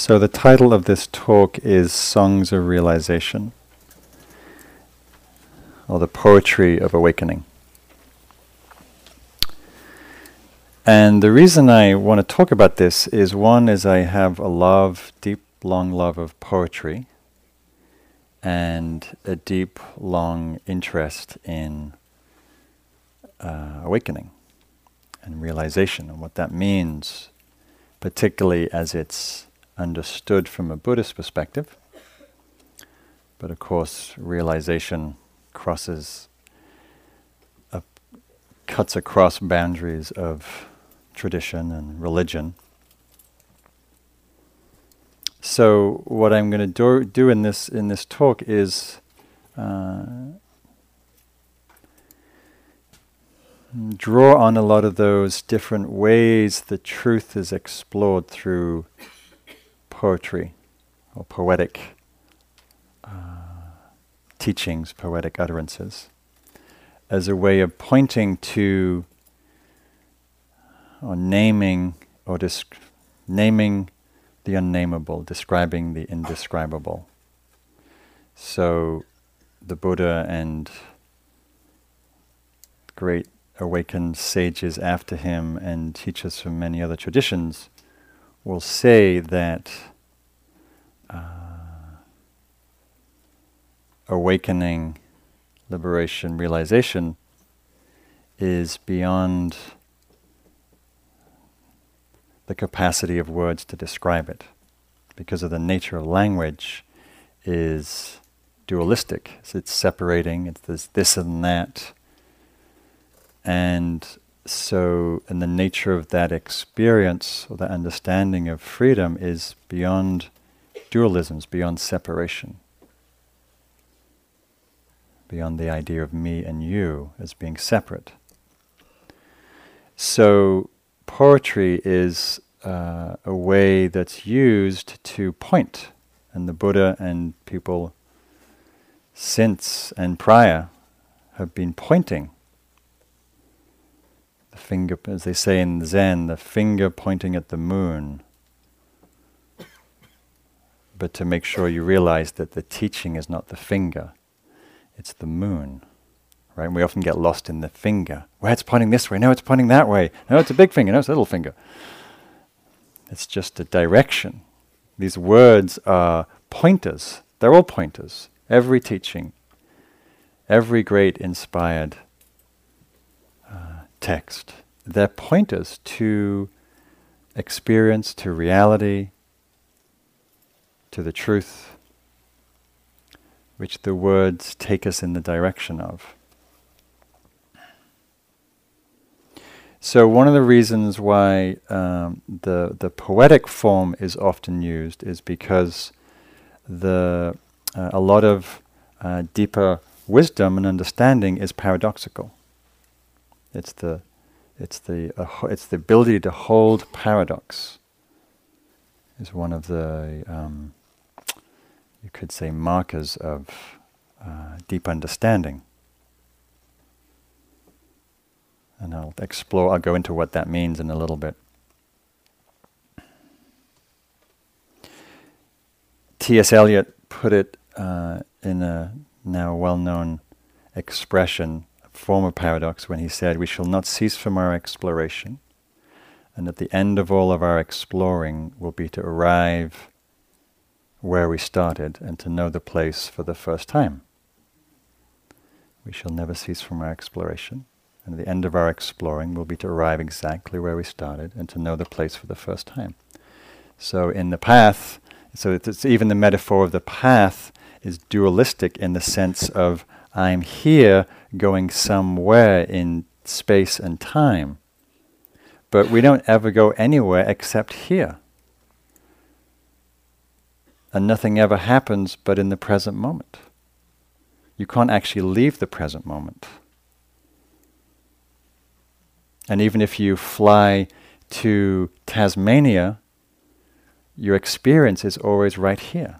So the title of this talk is Songs of Realization, or the Poetry of Awakening. And the reason I want to talk about this is, one is I have a love, deep, long love of poetry, and a deep, long interest in awakening and realization and what that means, particularly as it's understood from a Buddhist perspective. But of course, realization cuts across boundaries of tradition and religion. So what I'm going to do in this talk is draw on a lot of those different ways the truth is explored through poetry or poetic teachings, poetic utterances, as a way of pointing to or naming or naming the unnamable, describing the indescribable. So the Buddha and great awakened sages after him and teachers from many other traditions will say that awakening, liberation, realization is beyond the capacity of words to describe it, because of the nature of language is dualistic. So it's separating, it's this and that. And so, and the nature of that experience, or that understanding of freedom, is beyond dualisms, beyond separation, beyond the idea of me and you as being separate. So poetry is a way that's used to point, and the Buddha and people since and prior have been pointing. The finger, as they say in Zen, the finger pointing at the moon. But to make sure you realize that the teaching is not the finger, it's the moon. Right? And we often get lost in the finger. Well, it's pointing this way. No, it's pointing that way. No, it's a big finger. No, it's a little finger. It's just a direction. These words are pointers. They're all pointers. Every teaching, every great inspired text, they're pointers to experience, to reality, to the truth, which the words take us in the direction of. So one of the reasons why the poetic form is often used is because a lot of deeper wisdom and understanding is paradoxical. It's the ability to hold paradox is one of the you could say markers of deep understanding. And I'll go into what that means in a little bit. T.S. Eliot put it in a now well-known expression, a form of paradox, when he said, "We shall not cease from our exploration, and at the end of all of our exploring will be to arrive where we started and to know the place for the first time." We shall never cease from our exploration. And at the end of our exploring will be to arrive exactly where we started and to know the place for the first time. So in the path, so it's even the metaphor of the path is dualistic in the sense of I'm here going somewhere in space and time. But we don't ever go anywhere except here. And nothing ever happens but in the present moment. You can't actually leave the present moment. And even if you fly to Tasmania, your experience is always right here.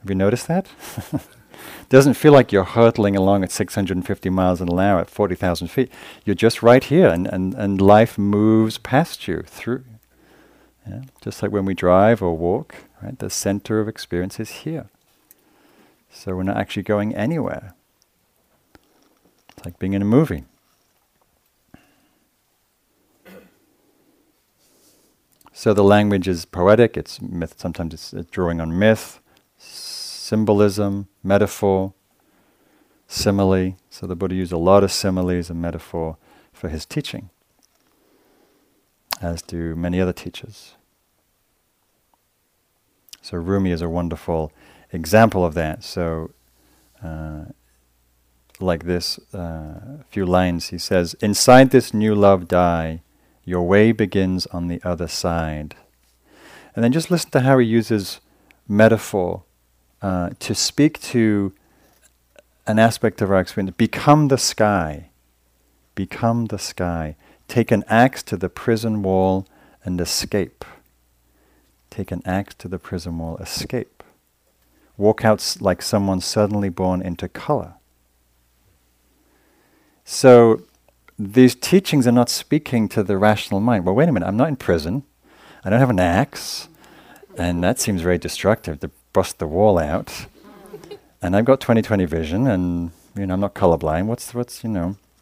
Have you noticed that? It doesn't feel like you're hurtling along at 650 miles an hour at 40,000 feet. You're just right here, and life moves past you through Yeah? Just like when we drive or walk, right? The center of experience is here. So we're not actually going anywhere. It's like being in a movie. So the language is poetic, it's myth, sometimes it's drawing on myth, symbolism, metaphor, simile. So the Buddha used a lot of similes and metaphor for his teaching, as do many other teachers. So Rumi is a wonderful example of that. So like this few lines, he says, "Inside this new love die, your way begins on the other side." And then just listen to how he uses metaphor to speak to an aspect of our experience. Become the sky. Become the sky. Take an axe to the prison wall and escape. Take an axe to the prison wall, escape. Walk out like someone suddenly born into color. So these teachings are not speaking to the rational mind. Well, wait a minute, I'm not in prison. I don't have an axe. And that seems very destructive to bust the wall out. And I've got 20/20 vision, and I'm not colorblind. What's.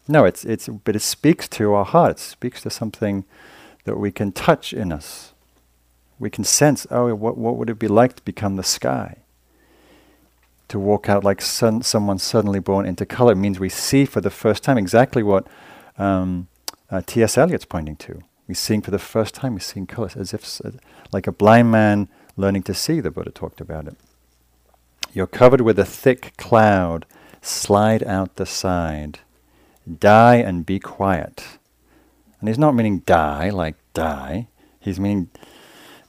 No, but it speaks to our heart. It speaks to something that we can touch in us. We can sense, what would it be like to become the sky? To walk out like someone suddenly born into color. It means we see for the first time exactly what T.S. Eliot's pointing to. We're seeing for the first time, we're seeing colors, as if like a blind man learning to see, the Buddha talked about it. You're covered with a thick cloud, slide out the side, die and be quiet. And he's not meaning die, like die. He's meaning,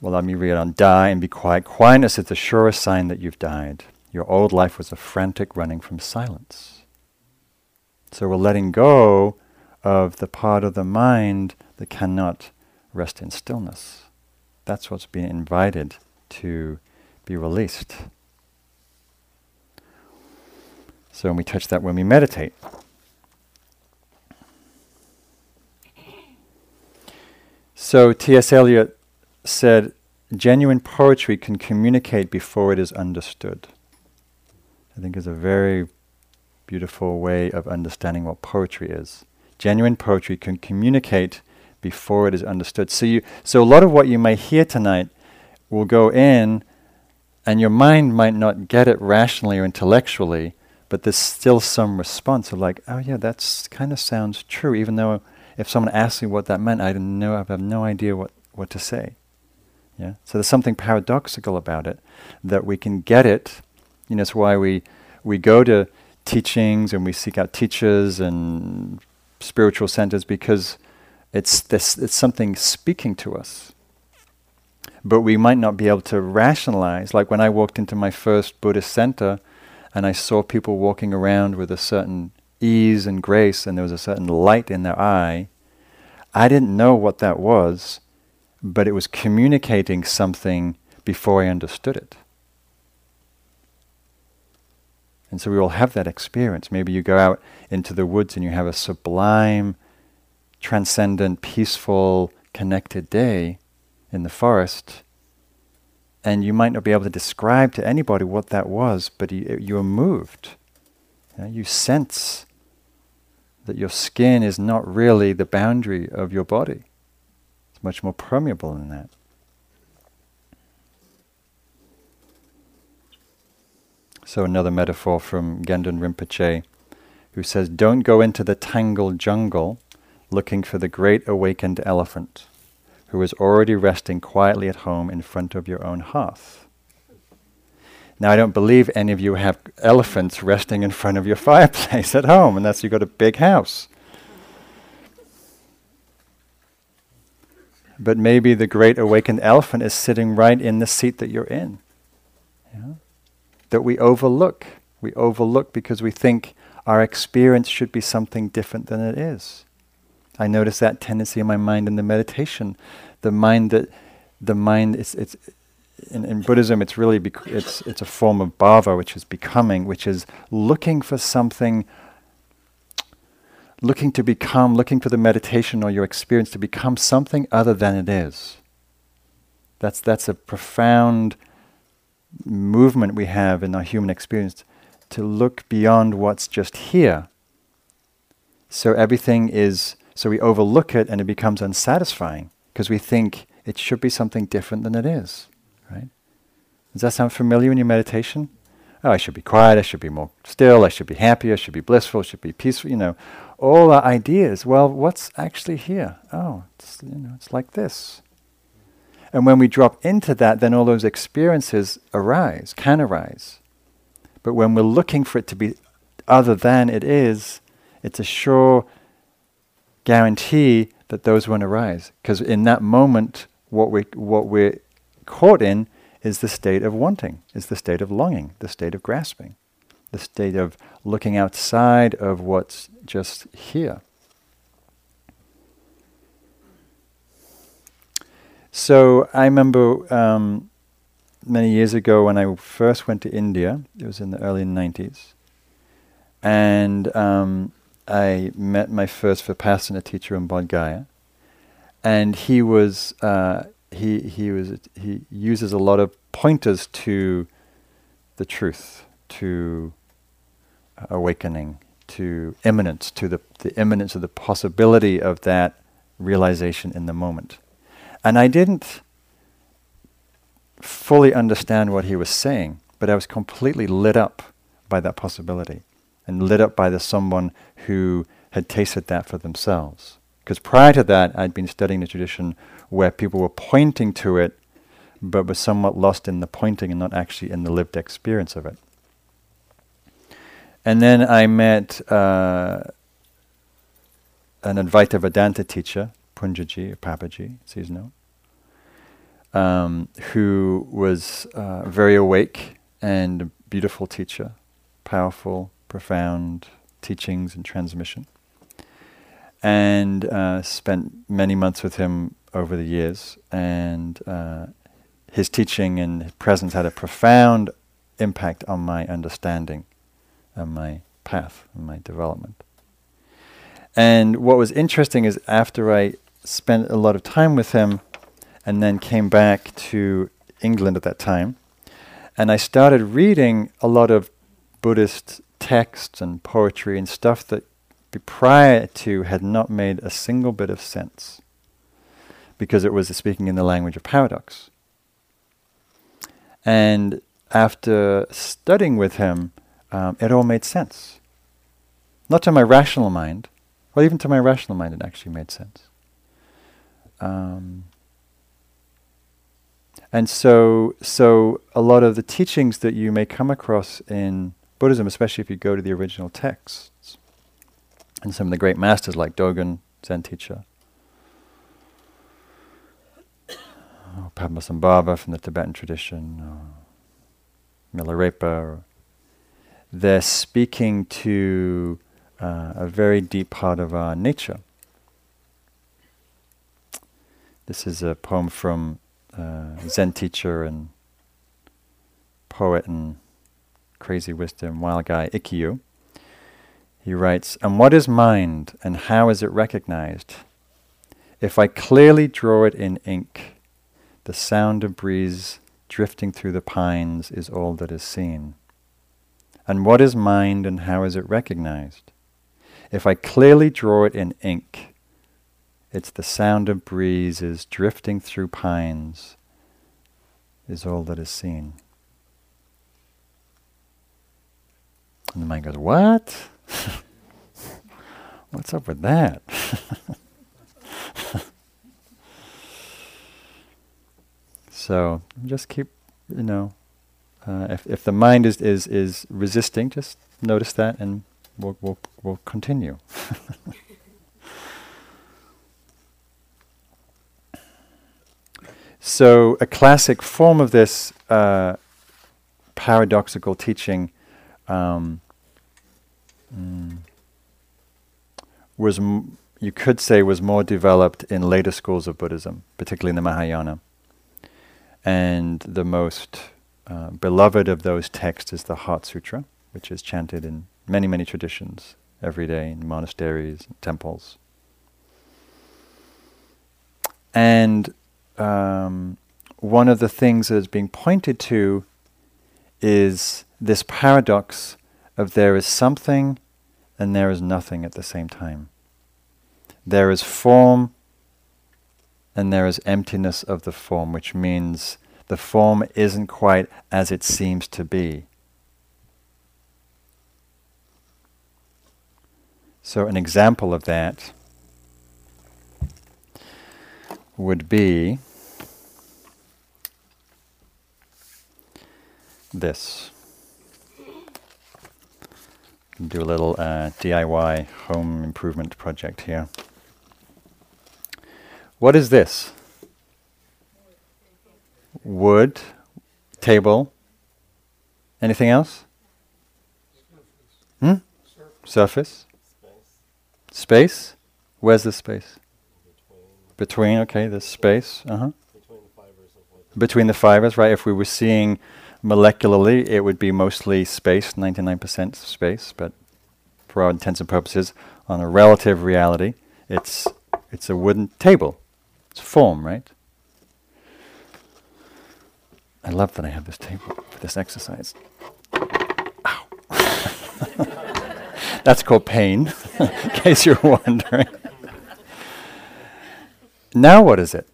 well, let me read on, die and be quiet. Quietness is the surest sign that you've died. Your old life was a frantic running from silence. So we're letting go of the part of the mind that cannot rest in stillness. That's what's being invited to be released. So we touch that when we meditate. So T.S. Eliot said, "Genuine poetry can communicate before it is understood." I think is a very beautiful way of understanding what poetry is. Genuine poetry can communicate before it is understood. So a lot of what you may hear tonight will go in, and your mind might not get it rationally or intellectually, but there's still some response of like, oh yeah, that kind of sounds true, even though if someone asked me what that meant, I have no idea what to say. Yeah. So there's something paradoxical about it, that we can get it. It's why we go to teachings and we seek out teachers and spiritual centers, because it's something speaking to us. But we might not be able to rationalize. Like when I walked into my first Buddhist center and I saw people walking around with a certain ease and grace, and there was a certain light in their eye, I didn't know what that was, but it was communicating something before I understood it. And so we all have that experience. Maybe you go out into the woods and you have a sublime, transcendent, peaceful, connected day in the forest, and you might not be able to describe to anybody what that was, but you were moved. You sense that your skin is not really the boundary of your body. It's much more permeable than that. So another metaphor from Gendun Rinpoche, who says, "Don't go into the tangled jungle looking for the great awakened elephant who is already resting quietly at home in front of your own hearth." Now, I don't believe any of you have elephants resting in front of your fireplace at home, unless you've got a big house. But maybe the great awakened elephant is sitting right in the seat that you're in. Yeah? That we overlook. We overlook because we think our experience should be something different than it is. I notice that tendency in my mind in the meditation. In Buddhism, it's really it's a form of bhava, which is becoming, which is looking for something, looking to become, looking for the meditation or your experience to become something other than it is. That's a profound movement we have in our human experience to look beyond what's just here. So everything is, so we overlook it and it becomes unsatisfying because we think it should be something different than it is, right? Does that sound familiar in your meditation? Oh, I should be quiet, I should be more still, I should be happy, I should be blissful, I should be peaceful, you know. All our ideas, well, what's actually here? Oh, it's, you know, it's like this. And when we drop into that, then all those experiences arise, can arise. But when we're looking for it to be other than it is, it's a sure guarantee that those won't arise. Because in that moment, what we're caught in is the state of wanting, is the state of longing, the state of grasping, the state of looking outside of what's just here. So I remember many years ago when I first went to India, it was in the early 90s, and I met my first Vipassana teacher in Bodh Gaya, and he uses a lot of pointers to the truth, to awakening, to immanence, to the immanence of the possibility of that realization in the moment. And I didn't fully understand what he was saying, but I was completely lit up by that possibility and lit up by the someone who had tasted that for themselves. Because prior to that, I'd been studying the tradition where people were pointing to it, but were somewhat lost in the pointing and not actually in the lived experience of it. And then I met an Advaita Vedanta teacher, Punjaji, or Papaji, as he's known, who was very awake and a beautiful teacher, powerful, profound teachings and transmission. And spent many months with him over the years, and his teaching and his presence had a profound impact on my understanding, on my path, on my development. And what was interesting is after I spent a lot of time with him and then came back to England at that time, and I started reading a lot of Buddhist texts and poetry and stuff that prior to had not made a single bit of sense because it was speaking in the language of paradox. And after studying with him, it all made sense. Not to my rational mind, well, even to my rational mind it actually made sense. And so a lot of the teachings that you may come across in Buddhism, especially if you go to the original texts, and some of the great masters like Dogen, Zen teacher, or Padmasambhava from the Tibetan tradition, or Milarepa, they're speaking to a very deep part of our nature. This is a poem from Zen teacher and poet and crazy wisdom wild guy Ikkyu. He writes, "And what is mind, and how is it recognized? If I clearly draw it in ink, the sound of breeze drifting through the pines is all that is seen. And what is mind, and how is it recognized? If I clearly draw it in ink, it's the sound of breezes drifting through pines is all that is seen." And the mind goes, "What? What's up with that?" So just keep, you know, if the mind is resisting, just notice that, and we'll continue. So a classic form of this paradoxical teaching you could say was more developed in later schools of Buddhism, particularly in the Mahayana. And the most beloved of those texts is the Heart Sutra, which is chanted in many, many traditions every day in monasteries and temples. And one of the things that is being pointed to is this paradox of there is something and there is nothing at the same time. There is form and there is emptiness of the form, which means the form isn't quite as it seems to be. So an example of that would be this. Do a little DIY home improvement project here. What is this? Wood, table. Anything else? Hmm? Surface. Space. Where's the space? Between, okay, there's space. Uh-huh. Between the fibers, right? If we were seeing molecularly, it would be mostly space, 99% space, but for our intents and purposes, on a relative reality, it's a wooden table. It's form, right? I love that I have this table for this exercise. Ow. That's called pain, in case you're wondering. Now what is it?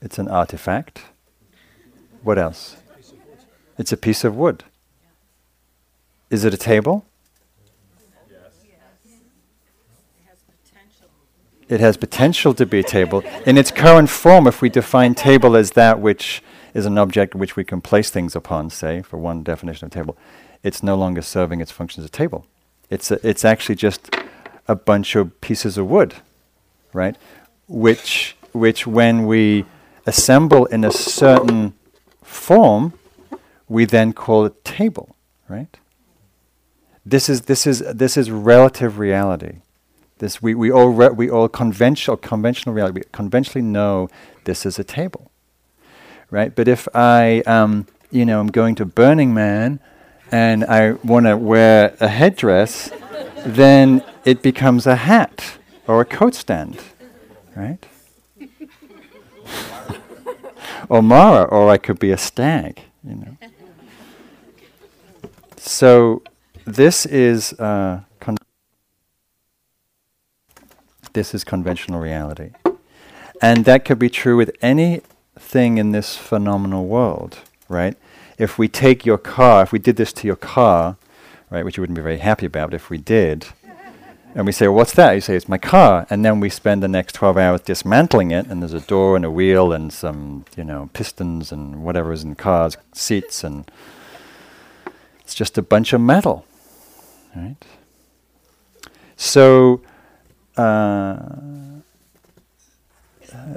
It's an artifact. What else? It's a piece of wood. Is it a table? Yes. It has potential to be a table. In its current form, if we define table as that which is an object which we can place things upon, say, for one definition of table, it's no longer serving its function as a table. It's actually just a bunch of pieces of wood, right? Which when we assemble in a certain form, we then call it table, right? This is relative reality. This we all conventional reality. We conventionally know this is a table, right? But if I I'm going to Burning Man and I want to wear a headdress, then it becomes a hat or a coat stand, right? Or Mara, or I could be a stag, you know. So this is conventional reality, and that could be true with anything in this phenomenal world, right? If we take your car, if we did this to your car, right, which you wouldn't be very happy about, but if we did, and we say, well, what's that? You say, it's my car. And then we spend the next 12 hours dismantling it, and there's a door and a wheel and some, pistons and whatever is in cars, seats, and it's just a bunch of metal, right? So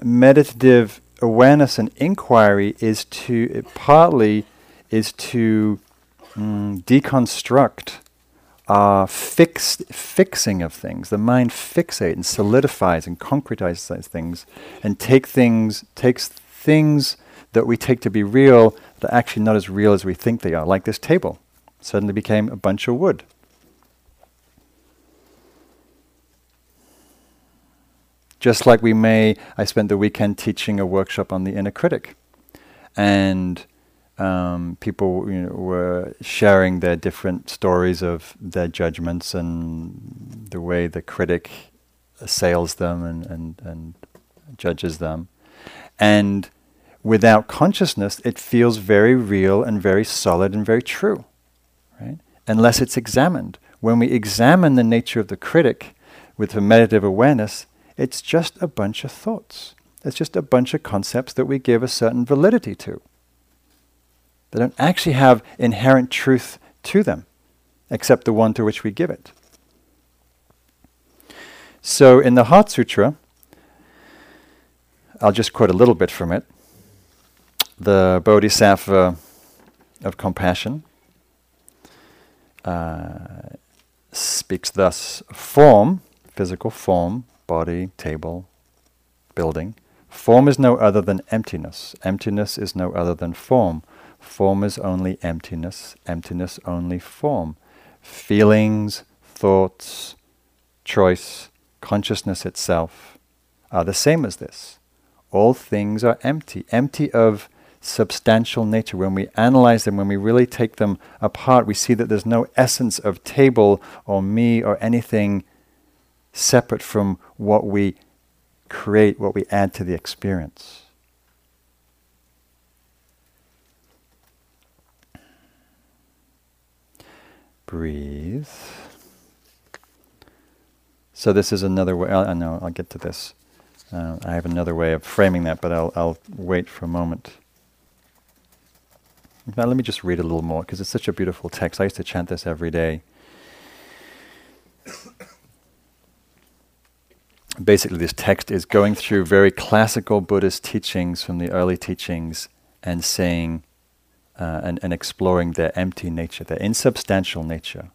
meditative awareness and inquiry partly is to deconstruct our fixing of things. The mind fixates and solidifies and concretizes things, and takes things that we take to be real that are actually not as real as we think they are. Like this table suddenly became a bunch of wood. Just like I spent the weekend teaching a workshop on the inner critic, and people were sharing their different stories of their judgments and the way the critic assails them and judges them. And without consciousness, it feels very real and very solid and very true, right? Unless it's examined. When we examine the nature of the critic with a meditative awareness, it's just a bunch of thoughts. It's just a bunch of concepts that we give a certain validity to. They don't actually have inherent truth to them, except the one to which we give it. So in the Heart Sutra, I'll just quote a little bit from it. The Bodhisattva of compassion speaks thus: form, physical form, body, table, building. Form is no other than emptiness. Emptiness is no other than form. Form is only emptiness, emptiness only form. Feelings, thoughts, choice, consciousness itself are the same as this. all things are empty, empty of substantial nature. When we analyze them, when we really take them apart, we see that there's no essence of table or me or anything separate from what we create, what we add to the experience. Breathe. So this is another way, I'll get to this. I have another way of framing that, but I'll wait for a moment. Now let me just read a little more, because it's such a beautiful text. I used to chant this every day. Basically, this text is going through very classical Buddhist teachings from the early teachings and saying, and exploring their empty nature, their insubstantial nature.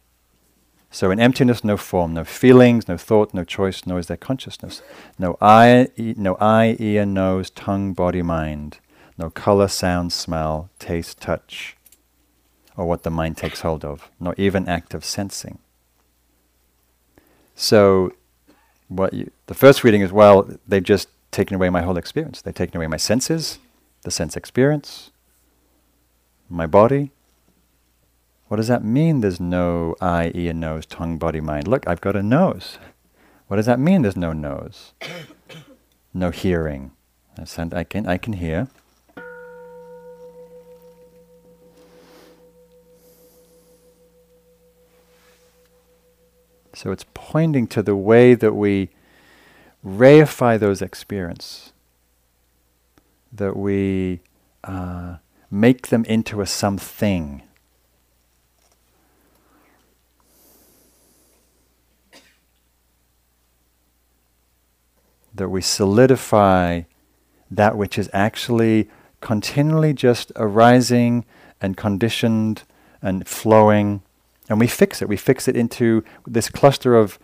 So in emptiness, no form, no feelings, no thought, no choice, nor is there consciousness. No eye, ear, nose, tongue, body, mind. No color, sound, smell, taste, touch, or what the mind takes hold of, nor even act of sensing. So the first reading is, well, they've just taken away my whole experience. They've taken away my senses, the sense experience, my body. What does that mean there's no eye, ear, nose, tongue, body, mind? Look, I've got a nose. What does that mean there's no nose? No hearing. I can hear. So it's pointing to the way that we reify those experiences, that we make them into a something. That we solidify that which is actually continually just arising and conditioned and flowing. And we fix it. We fix it into this cluster of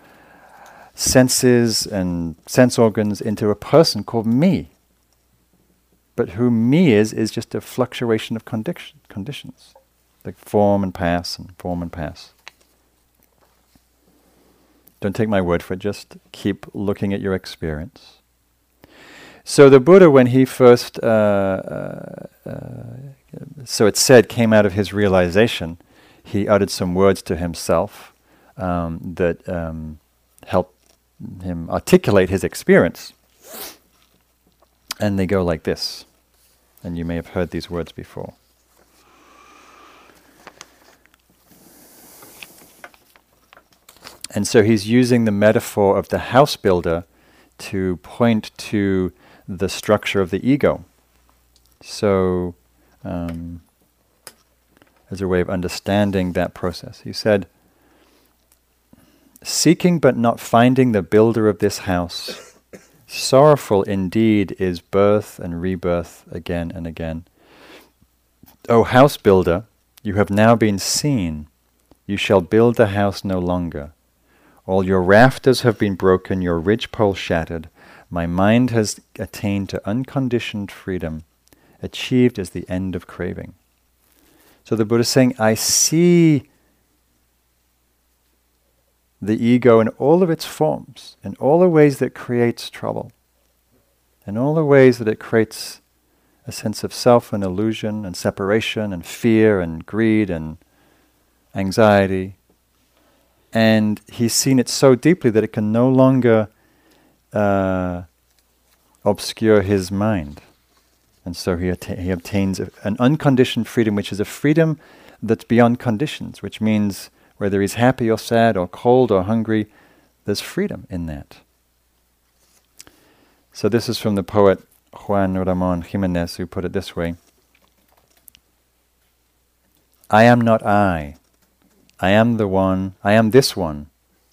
senses and sense organs into a person called me. But who me is just a fluctuation of conditions, like form and pass and form and pass. Don't take my word for it. Just keep looking at your experience. So the Buddha, when he first, so it's said, came out of his realization, he uttered some words to himself that helped him articulate his experience. And they go like this. And you may have heard these words before. And so he's using the metaphor of the house builder to point to the structure of the ego. So, as a way of understanding that process. He said, seeking but not finding the builder of this house, sorrowful indeed is birth and rebirth again and again. O house builder, you have now been seen. You shall build the house no longer. All your rafters have been broken, your ridgepole shattered. My mind has attained to unconditioned freedom, achieved as the end of craving. So the Buddha is saying, I see the ego in all of its forms, in all the ways that creates trouble, in all the ways that it creates a sense of self and illusion and separation and fear and greed and anxiety. And he's seen it so deeply that it can no longer obscure his mind. And so he obtains an unconditioned freedom, which is a freedom that's beyond conditions, which means whether he's happy or sad or cold or hungry, there's freedom in that. So this is from the poet Juan Ramón Jiménez, who put it this way. I am not I am the one, I am this one,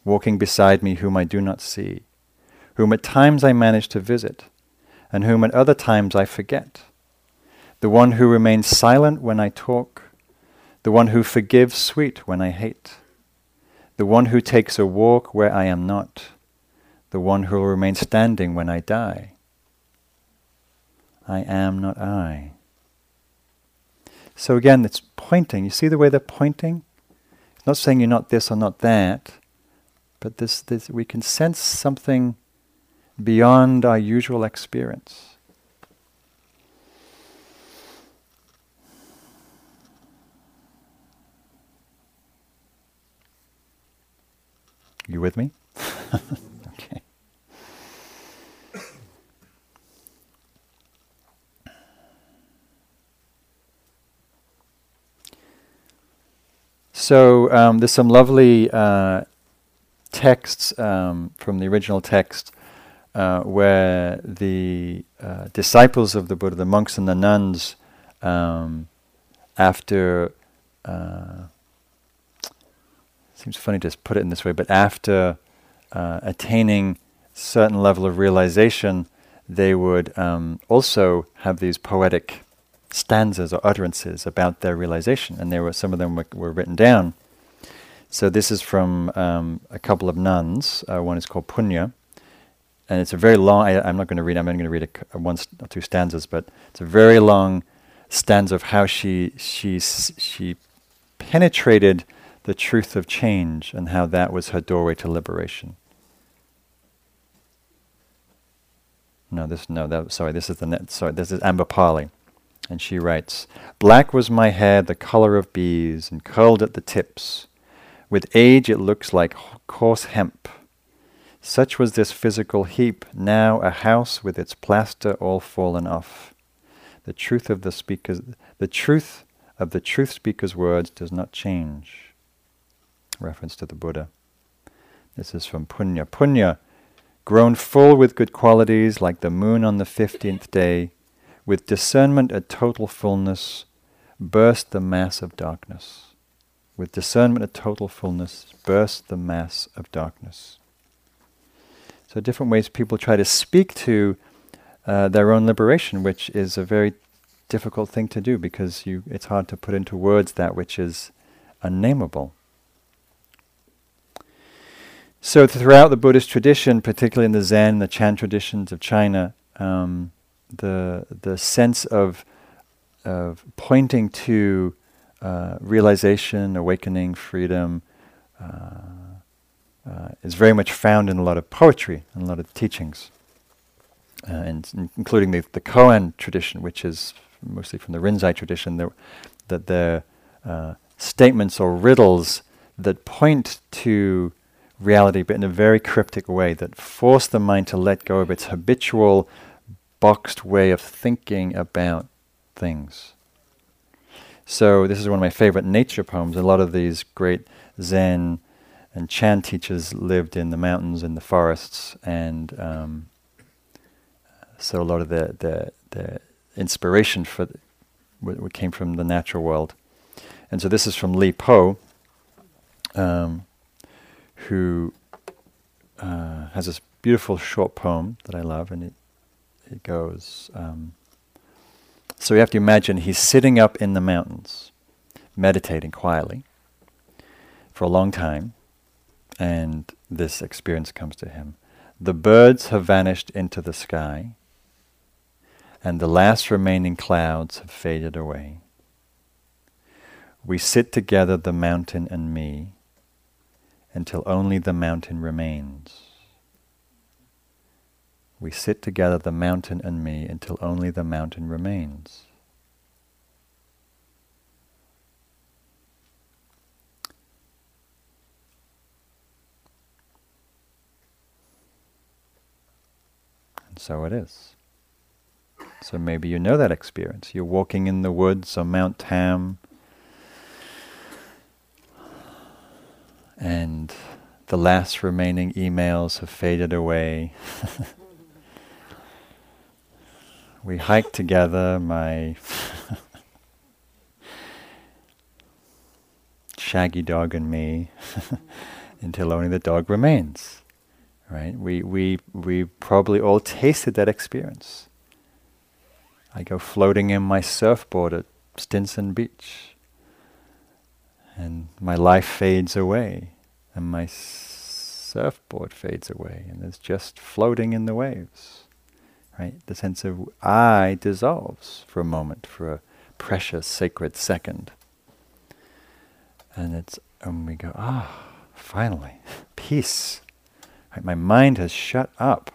walking beside me whom I do not see, whom at times I manage to visit, and whom at other times I forget. The one who remains silent when I talk, the one who forgives sweet when I hate, the one who takes a walk where I am not, the one who will remain standing when I die. I am not I. So again, it's pointing. You see the way they're pointing? It's not saying you're not this or not that, but this we can sense something beyond our usual experience. You with me? Okay. So there's some lovely texts from the original text where the disciples of the Buddha, the monks and the nuns, after seems funny to put it in this way, but after attaining certain level of realization, they would also have these poetic stanzas or utterances about their realization, and there were some of them were written down. So this is from a couple of nuns. One is called Punya, and it's a very long. I'm not going to read. I'm only going to read one or two stanzas, but it's a very long stanza of how she penetrated the truth of change and how that was her doorway to liberation. This is Amber Parley, and she writes, "Black was my hair, the color of bees, and curled at the tips. With age it looks like coarse hemp. Such was this physical heap, now a house with its plaster all fallen off. The truth of the truth speaker's words does not change." Reference to the Buddha. This is from Punya. "Punya, grown full with good qualities, like the moon on the 15th day, with discernment at total fullness, burst the mass of darkness." With discernment at total fullness, burst the mass of darkness. So different ways people try to speak to their own liberation, which is a very difficult thing to do, because it's hard to put into words that which is unnameable. So throughout the Buddhist tradition, particularly in the Zen and the Chan traditions of China, the sense of pointing to realization, awakening, freedom is very much found in a lot of poetry and a lot of teachings, and including the Koan tradition, which is mostly from the Rinzai tradition, that there are statements or riddles that point to reality, but in a very cryptic way, that force the mind to let go of its habitual, boxed way of thinking about things. So this is one of my favorite nature poems. A lot of these great Zen and Chan teachers lived in the mountains, in the forests, and so a lot of the inspiration for what came from the natural world. And so this is from Li Po, who has this beautiful short poem that I love, and it goes, so you have to imagine he's sitting up in the mountains, meditating quietly for a long time, and this experience comes to him. The birds have vanished into the sky, and the last remaining clouds have faded away. We sit together, the mountain and me, until only the mountain remains. We sit together, the mountain and me, until only the mountain remains. And so it is. So maybe you know that experience. You're walking in the woods on Mount Tam, and the last remaining emails have faded away. We hiked together, my shaggy dog and me, until only the dog remains. Right? We probably all tasted that experience. I go floating in my surfboard at Stinson Beach, and my life fades away, and my surfboard fades away, and it's just floating in the waves. Right? The sense of I dissolves for a moment, for a precious, sacred second. And we go, finally, peace. Right? My mind has shut up,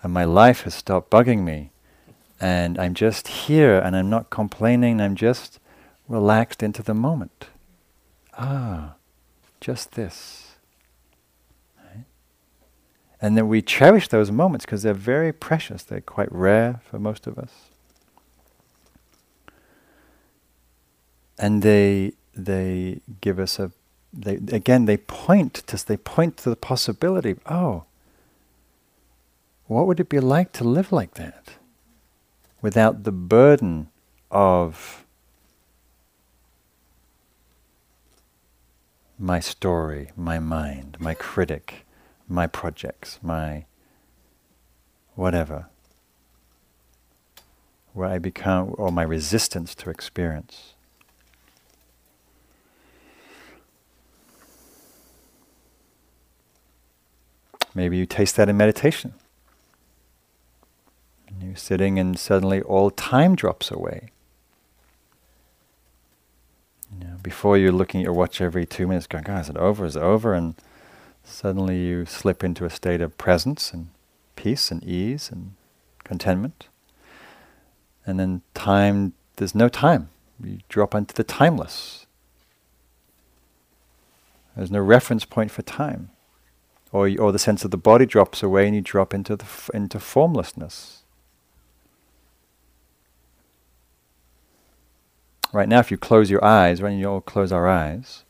and my life has stopped bugging me, and I'm just here, and I'm not complaining, I'm just relaxed into the moment. Just this. And then we cherish those moments because they're very precious. They're quite rare for most of us. And they give us a, they point to the possibility of, oh, what would it be like to live like that? Without the burden of my story, my mind, my critic, my projects, my whatever, where I become, or my resistance to experience. Maybe you taste that in meditation. And you're sitting and suddenly all time drops away. You know, before you're looking at your watch every 2 minutes going, God, is it over, and suddenly you slip into a state of presence and peace and ease and contentment. And then time, there's no time. You drop into the timeless. There's no reference point for time. Or the sense of the body drops away and you drop into formlessness. Right now, if you close your eyes, when you all close our eyes,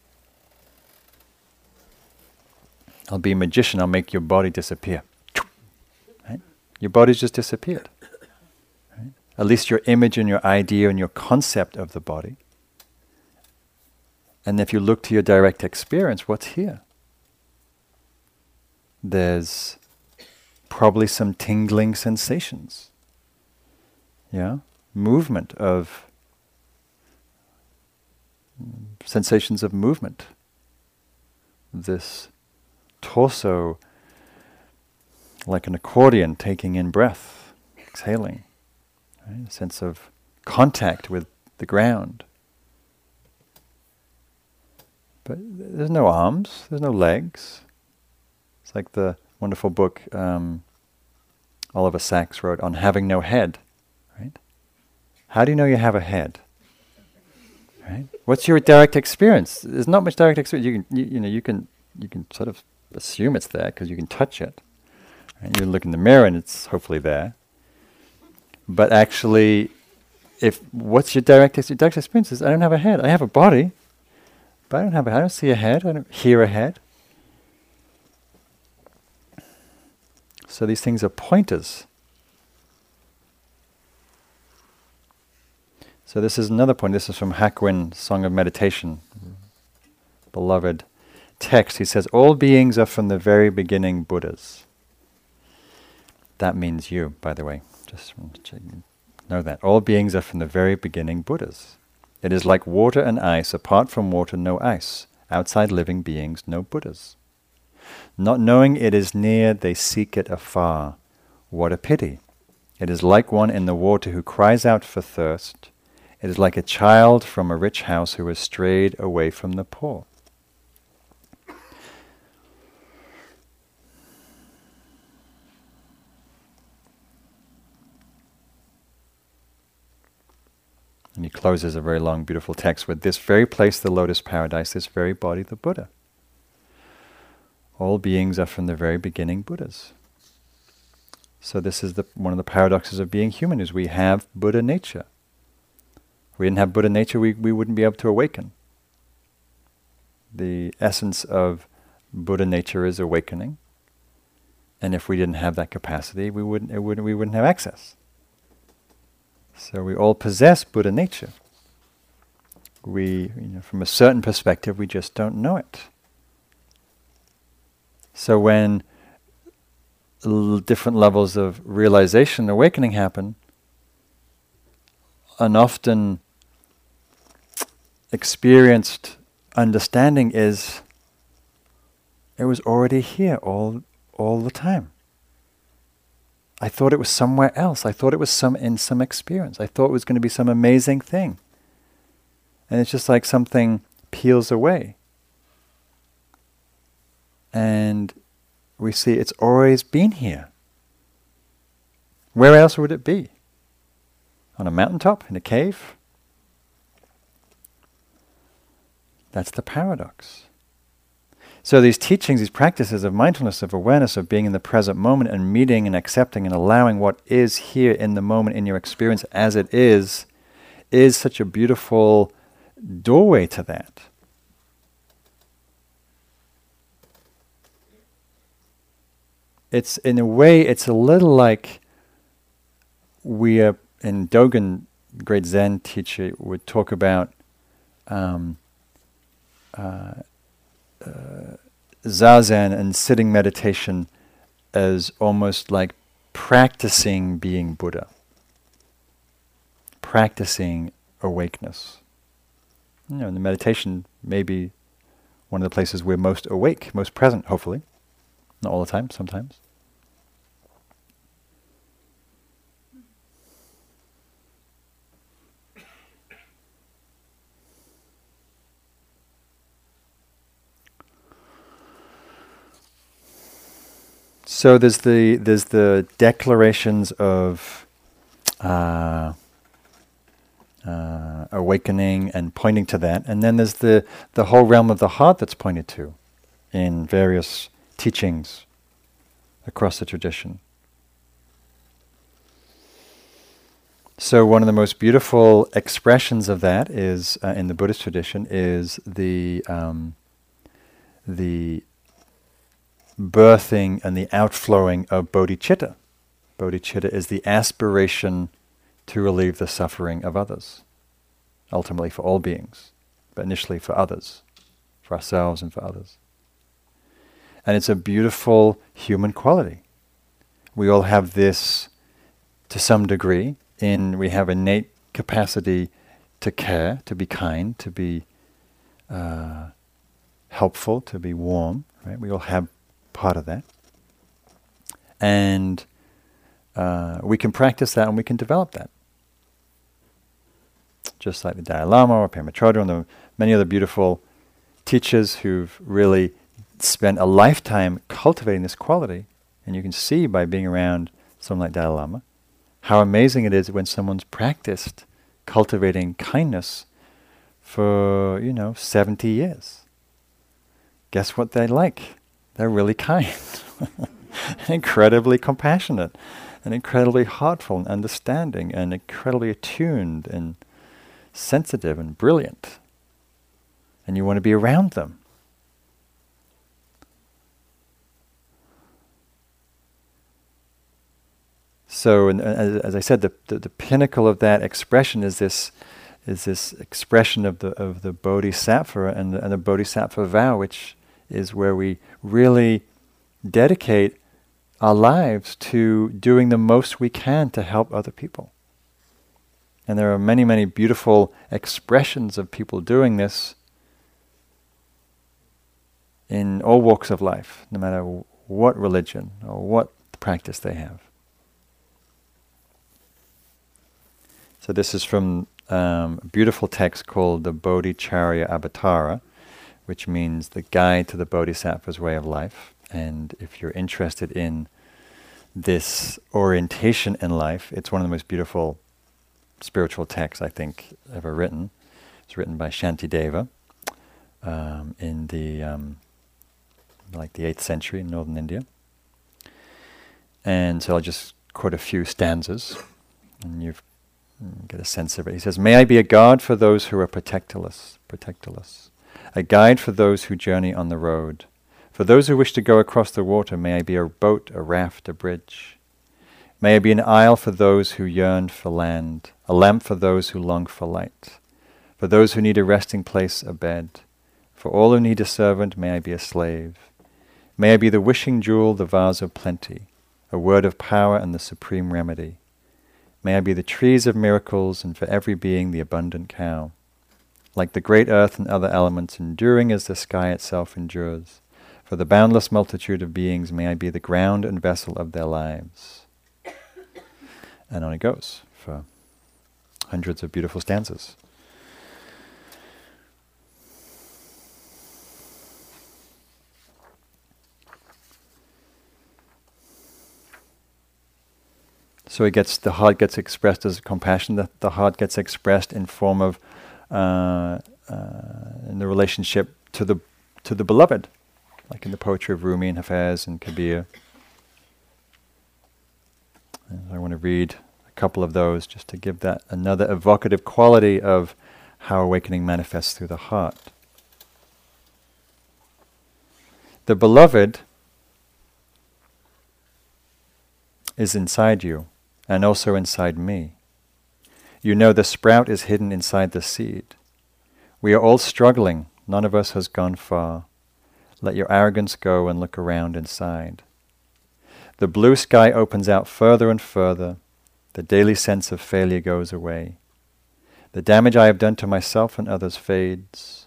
I'll be a magician, I'll make your body disappear. Right? Your body's just disappeared. Right? At least your image and your idea and your concept of the body. And if you look to your direct experience, what's here? There's probably some tingling sensations, yeah, movement of sensations of movement. This torso, like an accordion, taking in breath, exhaling, right? A sense of contact with the ground. But there's no arms, there's no legs. It's like the wonderful book Oliver Sacks wrote on having no head, right? How do you know you have a head, right? What's your direct experience? There's not much direct experience. You can sort of assume it's there because you can touch it. And you look in the mirror and it's hopefully there. But actually, if what's your direct experience is I don't have a head. I have a body, but I don't have a head. I don't see a head. I don't hear a head. So these things are pointers. So this is another point. This is from Hakwin, Song of Meditation, beloved text. He says, all beings are from the very beginning Buddhas. That means you, by the way. Just know that. All beings are from the very beginning Buddhas. It is like water and ice. Apart from water, no ice. Outside living beings, no Buddhas. Not knowing it is near, they seek it afar. What a pity! It is like one in the water who cries out for thirst. It is like a child from a rich house who has strayed away from the poor. And he closes a very long, beautiful text with this very place, the lotus paradise, this very body, the Buddha. All beings are from the very beginning Buddhas. So this is one of the paradoxes of being human, is we have Buddha nature. If we didn't have Buddha nature, we wouldn't be able to awaken. The essence of Buddha nature is awakening. And if we didn't have that capacity, we wouldn't have access. So we all possess Buddha nature. We, from a certain perspective, we just don't know it. So when different levels of realization, awakening happen, an often experienced understanding is, it was already here all the time. I thought it was somewhere else. I thought it was in some experience. I thought it was going to be some amazing thing. And it's just like something peels away. And we see it's always been here. Where else would it be? On a mountaintop? In a cave? That's the paradox. So these teachings, these practices of mindfulness, of awareness, of being in the present moment and meeting and accepting and allowing what is here in the moment in your experience as it is such a beautiful doorway to that. It's, in a way, it's a little like we are, in Dogen, great Zen teacher, would talk about zazen and sitting meditation as almost like practicing being Buddha, practicing awakeness. You know, and the meditation may be one of the places we're most awake, most present, hopefully. Not all the time, sometimes. So there's the declarations of awakening and pointing to that, and then there's the whole realm of the heart that's pointed to in various teachings across the tradition. So one of the most beautiful expressions of that is in the Buddhist tradition is the birthing and the outflowing of bodhicitta. Bodhicitta is the aspiration to relieve the suffering of others, ultimately for all beings, but initially for others, for ourselves and for others. And it's a beautiful human quality. We all have this to some degree, in we have innate capacity to care, to be kind, to be helpful, to be warm, right? We all have part of that. And we can practice that and we can develop that. Just like the Dalai Lama or Pema Chödrön and many other beautiful teachers who've really spent a lifetime cultivating this quality, and you can see by being around someone like Dalai Lama how amazing it is when someone's practiced cultivating kindness for 70 years. Guess what they like? They're really kind, incredibly compassionate, and incredibly heartful and understanding, and incredibly attuned and sensitive and brilliant. And you want to be around them. So, as I said, the pinnacle of that expression is this expression of the bodhisattva and the bodhisattva vow, which is where we really dedicate our lives to doing the most we can to help other people. And there are many, many beautiful expressions of people doing this in all walks of life, no matter what religion or what practice they have. So this is from a beautiful text called the Bodhicaryavatara, which means the guide to the Bodhisattva's way of life. And if you're interested in this orientation in life, it's one of the most beautiful spiritual texts I think ever written. It's written by Shantideva in the 8th century in northern India. And so I'll just quote a few stanzas, and you've get a sense of it. He says, "May I be a guard for those who are protectorless, a guide for those who journey on the road. For those who wish to go across the water, may I be a boat, a raft, a bridge. May I be an isle for those who yearn for land, a lamp for those who long for light. For those who need a resting place, a bed. For all who need a servant, may I be a slave. May I be the wishing jewel, the vase of plenty, a word of power and the supreme remedy. May I be the trees of miracles, and for every being the abundant cow. Like the great earth and other elements, enduring as the sky itself endures. For the boundless multitude of beings, may I be the ground and vessel of their lives." And on it goes for hundreds of beautiful stanzas. So the heart gets expressed as compassion. The heart gets expressed in form of in the relationship to the beloved, like in the poetry of Rumi and Hafez and Kabir. And I want to read a couple of those just to give that another evocative quality of how awakening manifests through the heart. The beloved is inside you and also inside me. You know the sprout is hidden inside the seed. We are all struggling. None of us has gone far. Let your arrogance go and look around inside. The blue sky opens out further and further. The daily sense of failure goes away. The damage I have done to myself and others fades.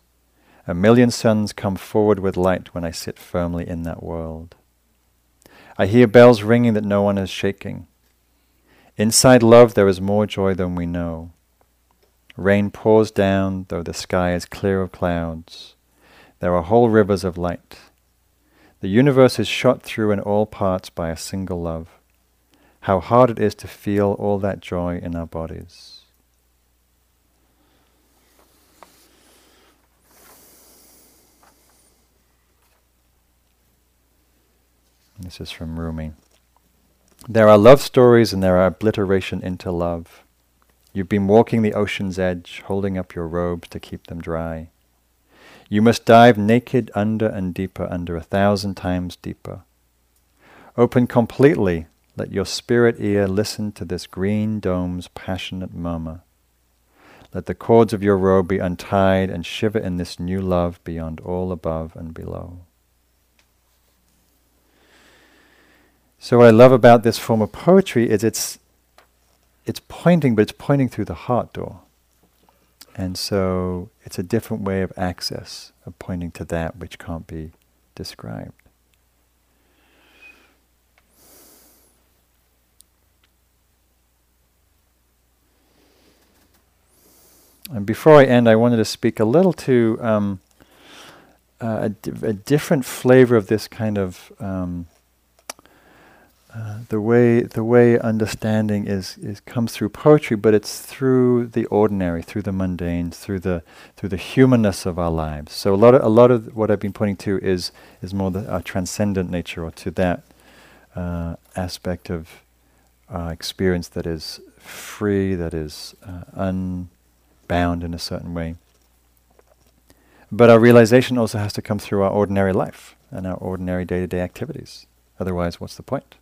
A million suns come forward with light when I sit firmly in that world. I hear bells ringing that no one is shaking. Inside love there is more joy than we know. Rain pours down, though the sky is clear of clouds. There are whole rivers of light. The universe is shot through in all parts by a single love. How hard it is to feel all that joy in our bodies. This is from Rumi. There are love stories and there are obliteration into love. You've been walking the ocean's edge, holding up your robes to keep them dry. You must dive naked under and deeper, under 1,000 times deeper. Open completely, let your spirit ear listen to this green dome's passionate murmur. Let the cords of your robe be untied and shiver in this new love beyond all above and below. So what I love about this form of poetry is it's pointing, but it's pointing through the heart door. And so it's a different way of access, of pointing to that which can't be described. And before I end, I wanted to speak a little to a different flavor of this kind of... The way understanding is comes through poetry, but it's through the ordinary, through the mundane, through the humanness of our lives. So a lot of what I've been pointing to is more our transcendent nature, or to that aspect of our experience that is free, that is unbound in a certain way. But our realization also has to come through our ordinary life and our ordinary day-to-day activities. Otherwise, what's the point?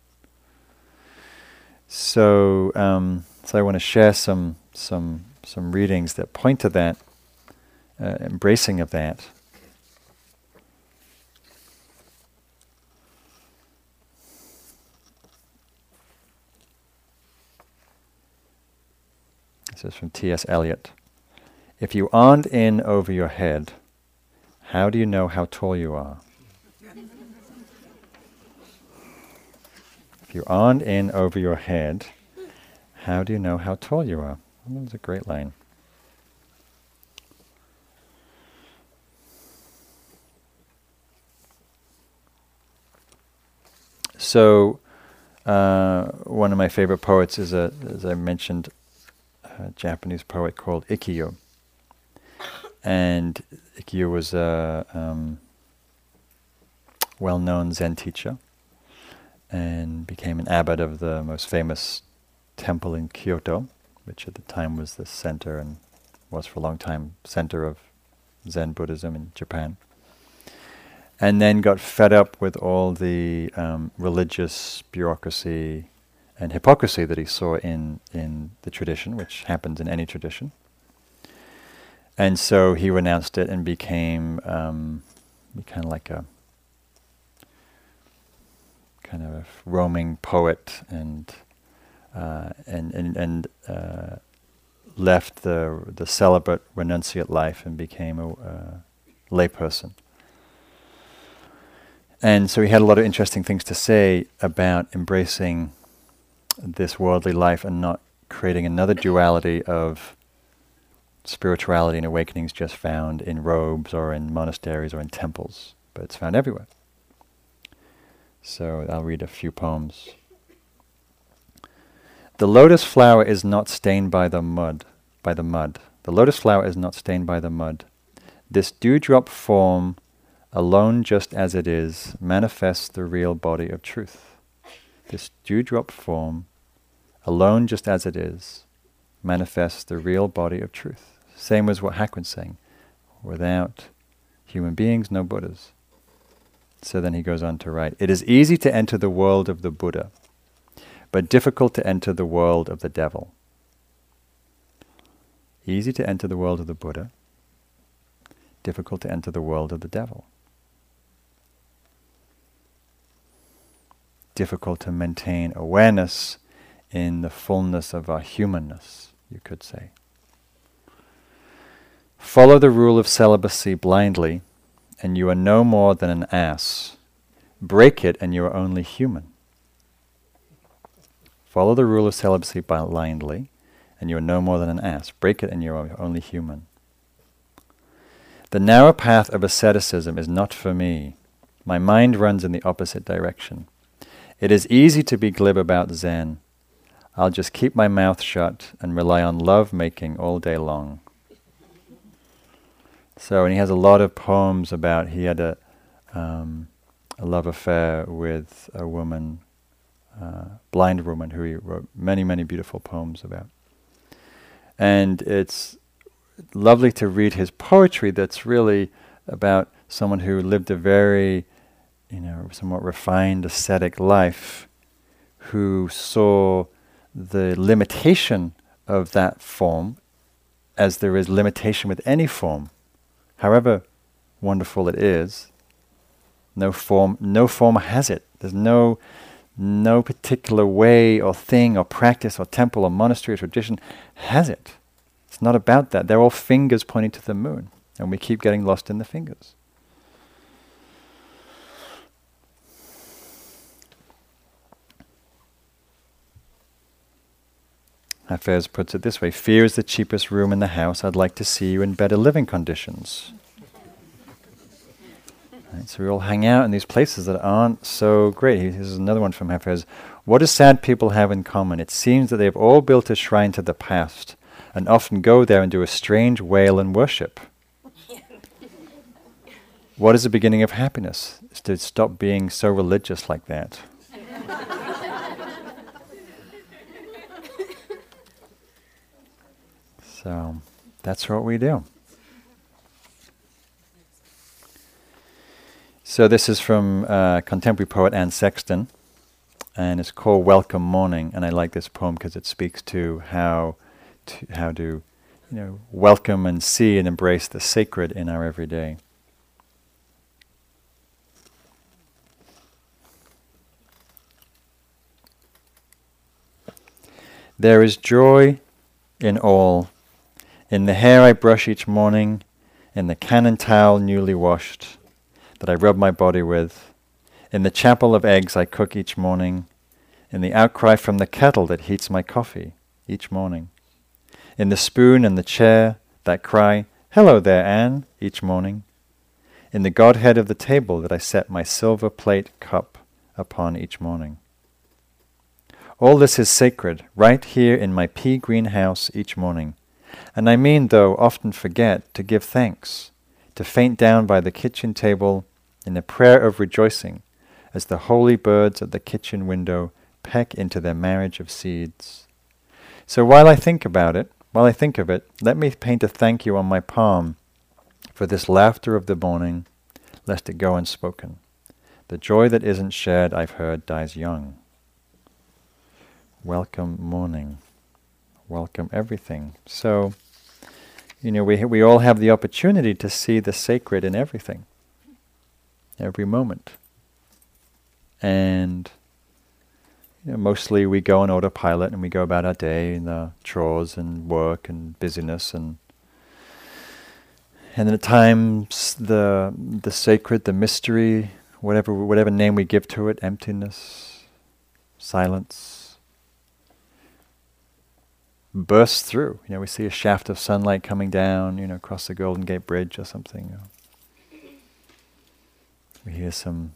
So I want to share some readings that point to that, embracing of that. This is from T.S. Eliot. If you aren't in over your head, how do you know how tall you are? If you aren't in over your head, how do you know how tall you are? Well, that's a great line. So, one of my favorite poets is as I mentioned, a Japanese poet called Ikkyu. And Ikkyu was a well-known Zen teacher, and became an abbot of the most famous temple in Kyoto, which at the time was the center and was for a long time center of Zen Buddhism in Japan. And then got fed up with all the religious bureaucracy and hypocrisy that he saw in the tradition, which happens in any tradition. And so he renounced it and became kind of like a roaming poet, and left the celibate renunciate life and became a layperson. And so he had a lot of interesting things to say about embracing this worldly life and not creating another duality of spirituality and awakenings just found in robes or in monasteries or in temples, but it's found everywhere. So I'll read a few poems. The lotus flower is not stained by the mud. The lotus flower is not stained by the mud. This dewdrop form alone just as it is, manifests the real body of truth. This dewdrop form, alone just as it is, manifests the real body of truth. Same as what Hack was saying, without human beings, no Buddhas. So then he goes on to write, it is easy to enter the world of the Buddha, but difficult to enter the world of the devil. Easy to enter the world of the Buddha, difficult to enter the world of the devil. Difficult to maintain awareness in the fullness of our humanness, you could say. Follow the rule of celibacy blindly, and you are no more than an ass. Break it, and you are only human. Follow the rule of celibacy blindly, and you are no more than an ass. Break it, and you are only human. The narrow path of asceticism is not for me. My mind runs in the opposite direction. It is easy to be glib about Zen. I'll just keep my mouth shut and rely on love-making all day long. So, and he has a lot of poems about, he had a love affair with a woman, blind woman, who he wrote many, many beautiful poems about. And it's lovely to read his poetry that's really about someone who lived a very, somewhat refined ascetic life, who saw the limitation of that form as there is limitation with any form. However wonderful it is, no form has it. There's no particular way or thing or practice or temple or monastery or tradition has it. It's not about that. They're all fingers pointing to the moon, and we keep getting lost in the fingers. Hafez puts it this way, fear is the cheapest room in the house. I'd like to see you in better living conditions. Right, so we all hang out in these places that aren't so great. This is another one from Hafez. What do sad people have in common? It seems that they've all built a shrine to the past and often go there and do a strange wail and worship. What is the beginning of happiness? It's to stop being so religious like that. So that's what we do. So this is from contemporary poet Anne Sexton, and it's called Welcome Morning. And I like this poem because it speaks to how to welcome and see and embrace the sacred in our everyday. There is joy in all. In the hair I brush each morning, in the cannon towel newly washed that I rub my body with, in the chapel of eggs I cook each morning, in the outcry from the kettle that heats my coffee each morning, in the spoon and the chair that cry, hello there, Anne, each morning, in the Godhead of the table that I set my silver plate cup upon each morning. All this is sacred, right here in my pea green house each morning, and I mean, though, often forget to give thanks, to faint down by the kitchen table in a prayer of rejoicing as the holy birds at the kitchen window peck into their marriage of seeds. So while I think of it, let me paint a thank you on my palm for this laughter of the morning, lest it go unspoken. The joy that isn't shared, I've heard, dies young. Welcome morning. Welcome everything. So, we all have the opportunity to see the sacred in everything, every moment. And mostly we go on autopilot and we go about our day and the chores and work and busyness, and then at times the sacred, the mystery, whatever name we give to it, emptiness, silence, bursts through. We see a shaft of sunlight coming down, across the Golden Gate Bridge or something. We hear some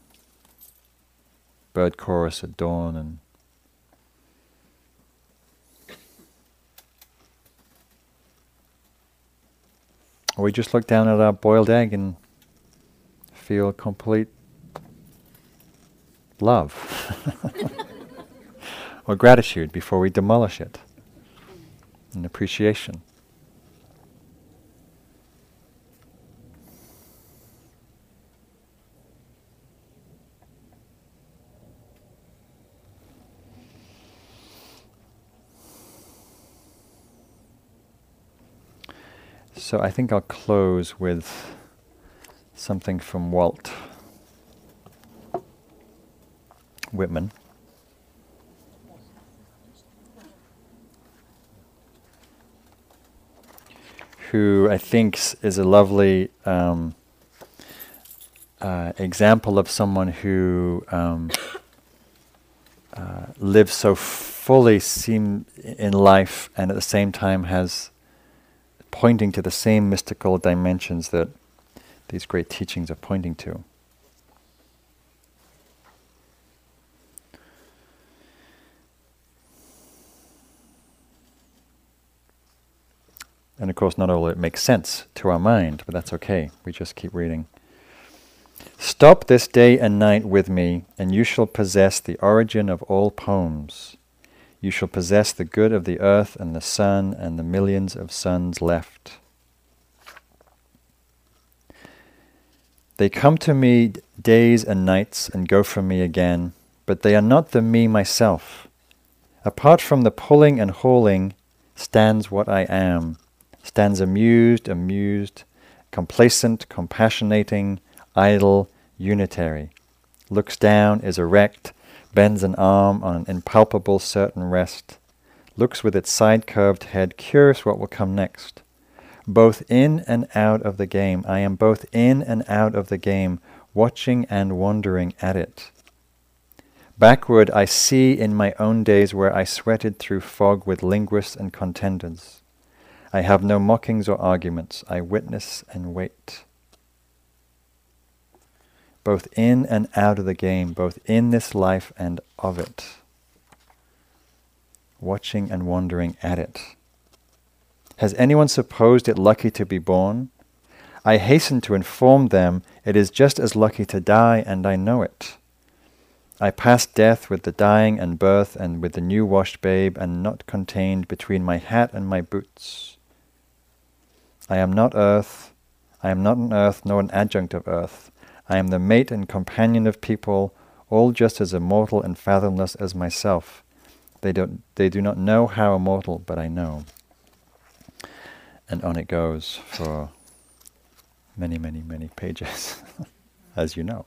bird chorus at dawn, and we just look down at our boiled egg and feel complete love or gratitude before we demolish it, and appreciation. So I think I'll close with something from Walt Whitman. Who I think is a lovely example of someone who lives so fully in life, and at the same time has pointing to the same mystical dimensions that these great teachings are pointing to. And of course, not all it makes sense to our mind, but that's okay. We just keep reading. Stop this day and night with me, and you shall possess the origin of all poems. You shall possess the good of the earth and the sun and the millions of suns left. They come to me days and nights and go from me again, but they are not the me myself. Apart from the pulling and hauling stands what I am. Stands amused, complacent, compassionating, idle, unitary. Looks down, is erect, bends an arm on an impalpable certain rest. Looks with its side-curved head, curious what will come next. Both in and out of the game. I am both in and out of the game, watching and wondering at it. Backward I see in my own days where I sweated through fog with linguists and contenders. I have no mockings or arguments. I witness and wait. Both in and out of the game, both in this life and of it. Watching and wondering at it. Has anyone supposed it lucky to be born? I hasten to inform them it is just as lucky to die, and I know it. I pass death with the dying and birth and with the new washed babe and not contained between my hat and my boots. I am not earth. I am not an earth nor an adjunct of earth. I am the mate and companion of people, all just as immortal and fathomless as myself. They do not know how immortal, but I know. And on it goes for many, many, many pages, as you know.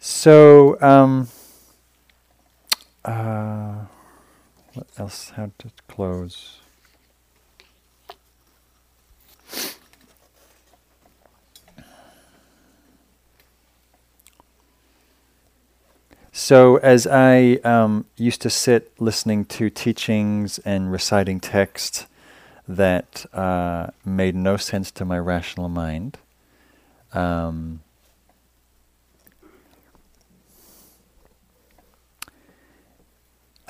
So, what else? How to close? So, as I used to sit listening to teachings and reciting texts that made no sense to my rational mind, I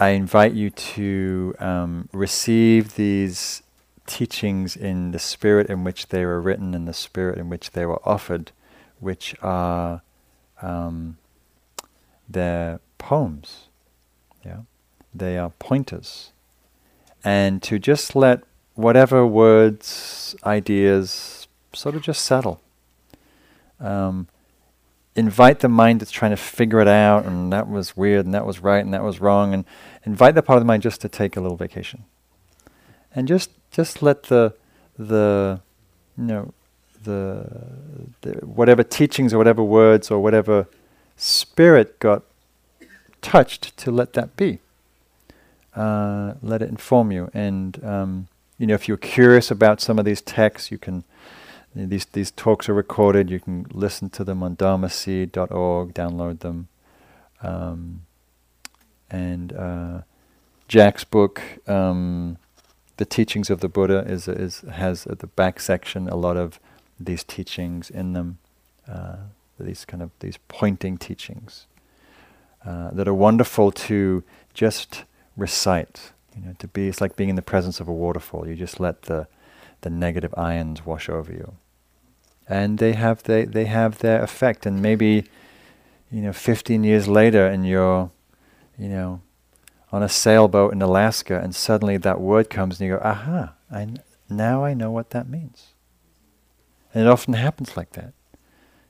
invite you to receive these teachings in the spirit in which they were written, in the spirit in which they were offered, which are their poems. Yeah, they are pointers. And to just let whatever words, ideas, sort of just settle. Invite the mind that's trying to figure it out, and that was weird, and that was right, and that was wrong, and invite the part of the mind just to take a little vacation, and just let the whatever teachings or whatever words or whatever spirit got touched, to let that be. Let it inform you, and if you're curious about some of these texts, you can. These talks are recorded. You can listen to them on dharmaseed.org, download them. Jack's book, The Teachings of the Buddha, has at the back section a lot of these teachings in them, these pointing teachings that are wonderful to just recite. It's like being in the presence of a waterfall. You just let the negative ions wash over you. and they have their effect. And maybe, 15 years later, and you're, on a sailboat in Alaska, and suddenly that word comes, and you go, "Aha! Now I know what that means." And it often happens like that.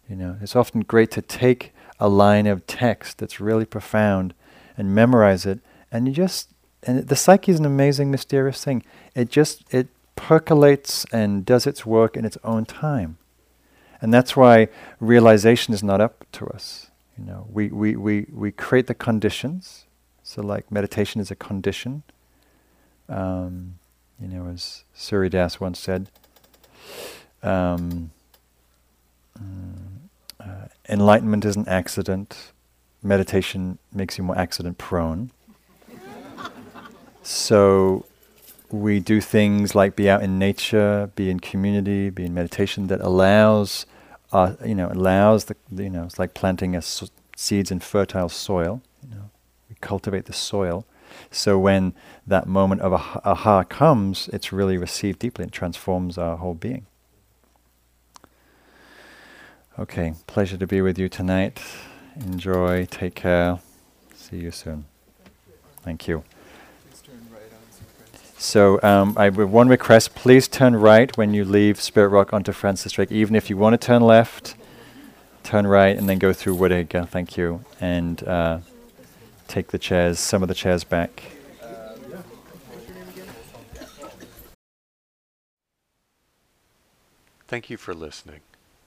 It's often great to take a line of text that's really profound and memorize it, and the psyche is an amazing, mysterious thing. It percolates and does its work in its own time. And that's why realization is not up to us. We create the conditions. So like meditation is a condition. As Surya Das once said, enlightenment is an accident. Meditation makes you more accident prone. So we do things like be out in nature, be in community, be in meditation that allows, it's like planting seeds in fertile soil. We cultivate the soil. So when that moment of aha comes, it's really received deeply and transforms our whole being. Okay, pleasure to be with you tonight. Enjoy, take care. See you soon. Thank you. So I have one request, please turn right when you leave Spirit Rock onto Francis Drake. Even if you want to turn left, turn right and then go through Woodacre, thank you, and take the chairs, some of the chairs back. Thank you for listening.